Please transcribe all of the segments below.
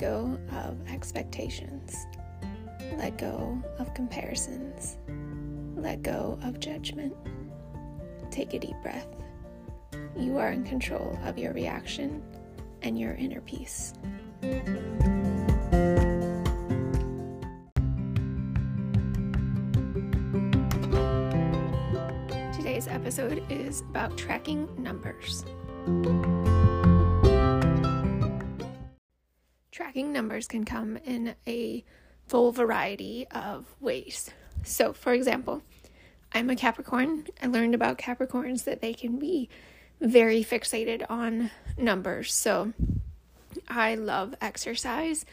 go of expectations, let go of comparisons, let go of judgment. Take a deep breath. You are in control of your reaction and your inner peace. Today's episode is about tracking numbers. Tracking numbers can come in a full variety of ways. So, for example, I'm a Capricorn. I learned about Capricorns that they can be very fixated on numbers. So I love exercise.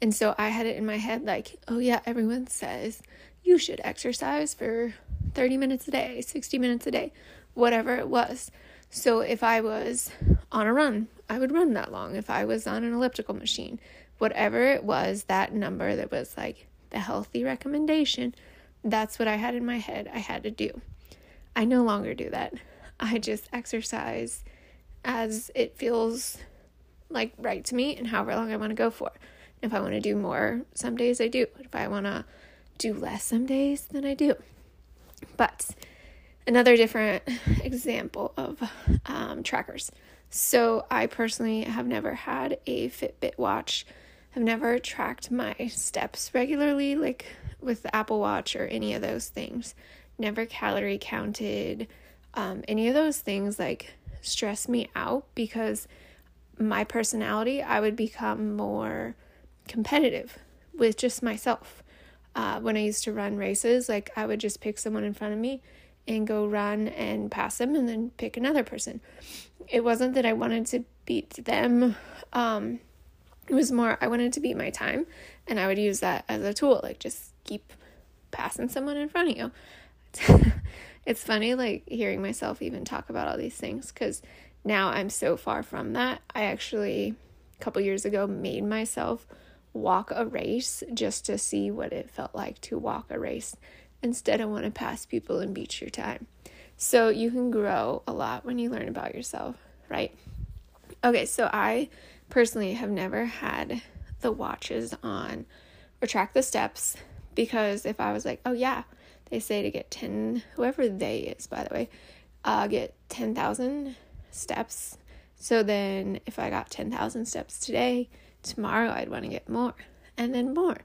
And so I had it in my head like, oh yeah, everyone says you should exercise for 30 minutes a day, 60 minutes a day, whatever it was. So if I was on a run, I would run that long. If I was on an elliptical machine, whatever it was, that number that was like the healthy recommendation, that's what I had in my head I had to do. I no longer do that. I just exercise as it feels like right to me and however long I want to go for. If I want to do more, some days I do. If I want to do less some days, then I do. But another different example of trackers. So I personally have never had a Fitbit watch. I've never tracked my steps regularly, like with the Apple Watch or any of those things. Never calorie counted. Any of those things like stress me out because my personality, I would become more competitive with just myself. When I used to run races, like I would just pick someone in front of me and go run and pass them and then pick another person. It wasn't that I wanted to beat them. It was more, I wanted to beat my time, and I would use that as a tool, like just keep passing someone in front of you. It's funny, like hearing myself even talk about all these things, because now I'm so far from that. I actually, a couple years ago, made myself walk a race just to see what it felt like to walk a race. Instead, I want to pass people and beat your time. So you can grow a lot when you learn about yourself, right? Okay, so I personally have never had the watches on or track the steps, because if I was like, oh yeah, they say to get 10, whoever they is, by the way, get 10,000 steps. So then if I got 10,000 steps today, tomorrow I'd want to get more and then more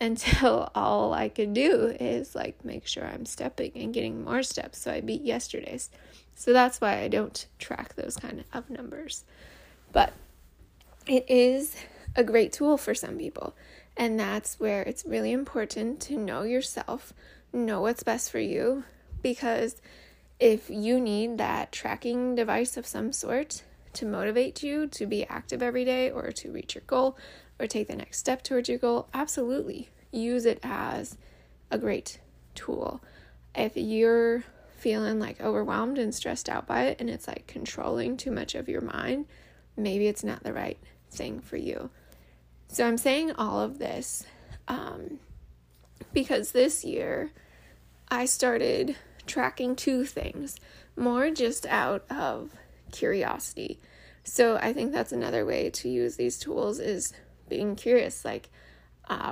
until all I could do is like make sure I'm stepping and getting more steps. So I beat yesterday's. So that's why I don't track those kind of numbers. But it is a great tool for some people. And that's where it's really important to know yourself. Know what's best for you, because if you need that tracking device of some sort to motivate you to be active every day or to reach your goal or take the next step towards your goal, absolutely use it as a great tool. If you're feeling like overwhelmed and stressed out by it and it's like controlling too much of your mind, maybe it's not the right thing for you. So I'm saying all of this because this year I started tracking two things, more just out of curiosity. So I think that's another way to use these tools is being curious. Like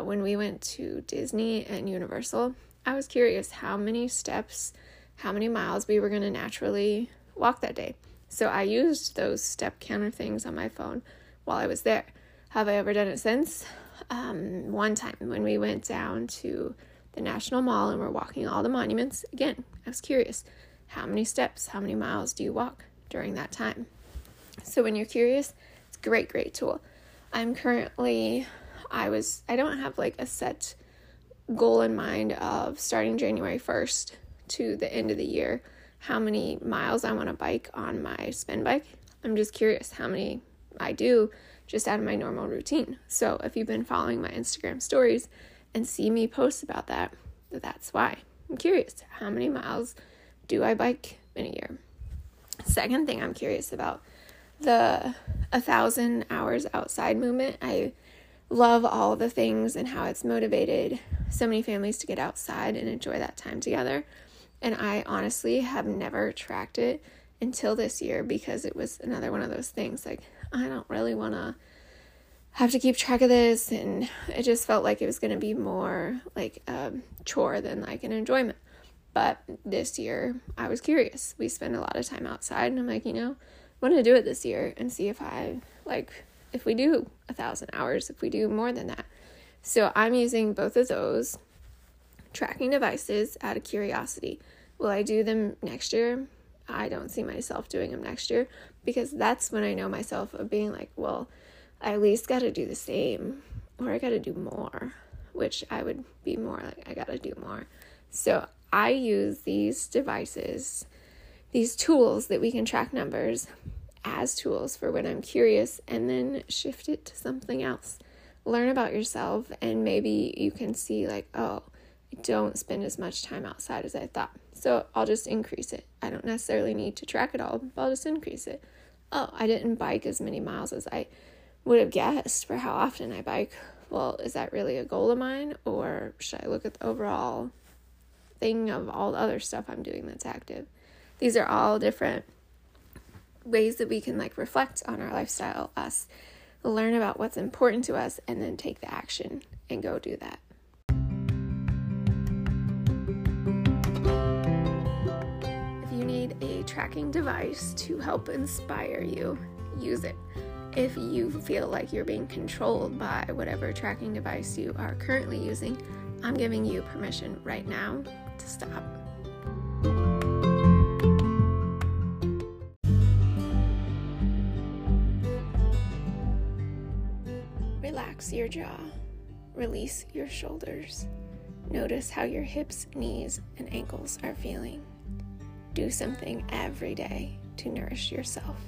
when we went to Disney and Universal, I was curious how many steps, how many miles we were going to naturally walk that day. So I used those step counter things on my phone while I was there. Have I ever done it since? One time when we went down to the National Mall and we're walking all the monuments, again, I was curious, how many steps, how many miles do you walk during that time? So when you're curious, it's a great, great tool. I'm currently, I don't have like a set goal in mind of starting January 1st to the end of the year, how many miles I want to bike on my spin bike. I'm just curious how many I do just out of my normal routine. So if you've been following my Instagram stories and see me post about that, that's why. I'm curious, how many miles do I bike in a year? Second thing I'm curious about, the 1,000 hours outside movement. I love all the things and how it's motivated so many families to get outside and enjoy that time together. And I honestly have never tracked it until this year because it was another one of those things like, I don't really want to have to keep track of this, and it just felt like it was going to be more like a chore than like an enjoyment. But this year, I was curious. We spent a lot of time outside, and I'm like, you know, I want to do it this year and see if I, like, if we do 1,000 hours, if we do more than that. So I'm using both of those tracking devices out of curiosity. Will I do them next year? I don't see myself doing them next year, because that's when I know myself of being like, well, I at least got to do the same, or I got to do more, which I would be more like, I got to do more. So I use these devices, these tools that we can track numbers as tools for when I'm curious, and then shift it to something else. Learn about yourself, and maybe you can see like, oh, I don't spend as much time outside as I thought, so I'll just increase it. I don't necessarily need to track it all, but I'll just increase it. Oh, I didn't bike as many miles as I would have guessed for how often I bike. Well, is that really a goal of mine, or should I look at the overall thing of all the other stuff I'm doing that's active? These are all different ways that we can like reflect on our lifestyle, us learn about what's important to us, and then take the action and go do that. If you need a tracking device to help inspire you, use it. If you feel like you're being controlled by whatever tracking device you are currently using, I'm giving you permission right now to stop. Relax your jaw. Release your shoulders. Notice how your hips, knees, and ankles are feeling. Do something every day to nourish yourself.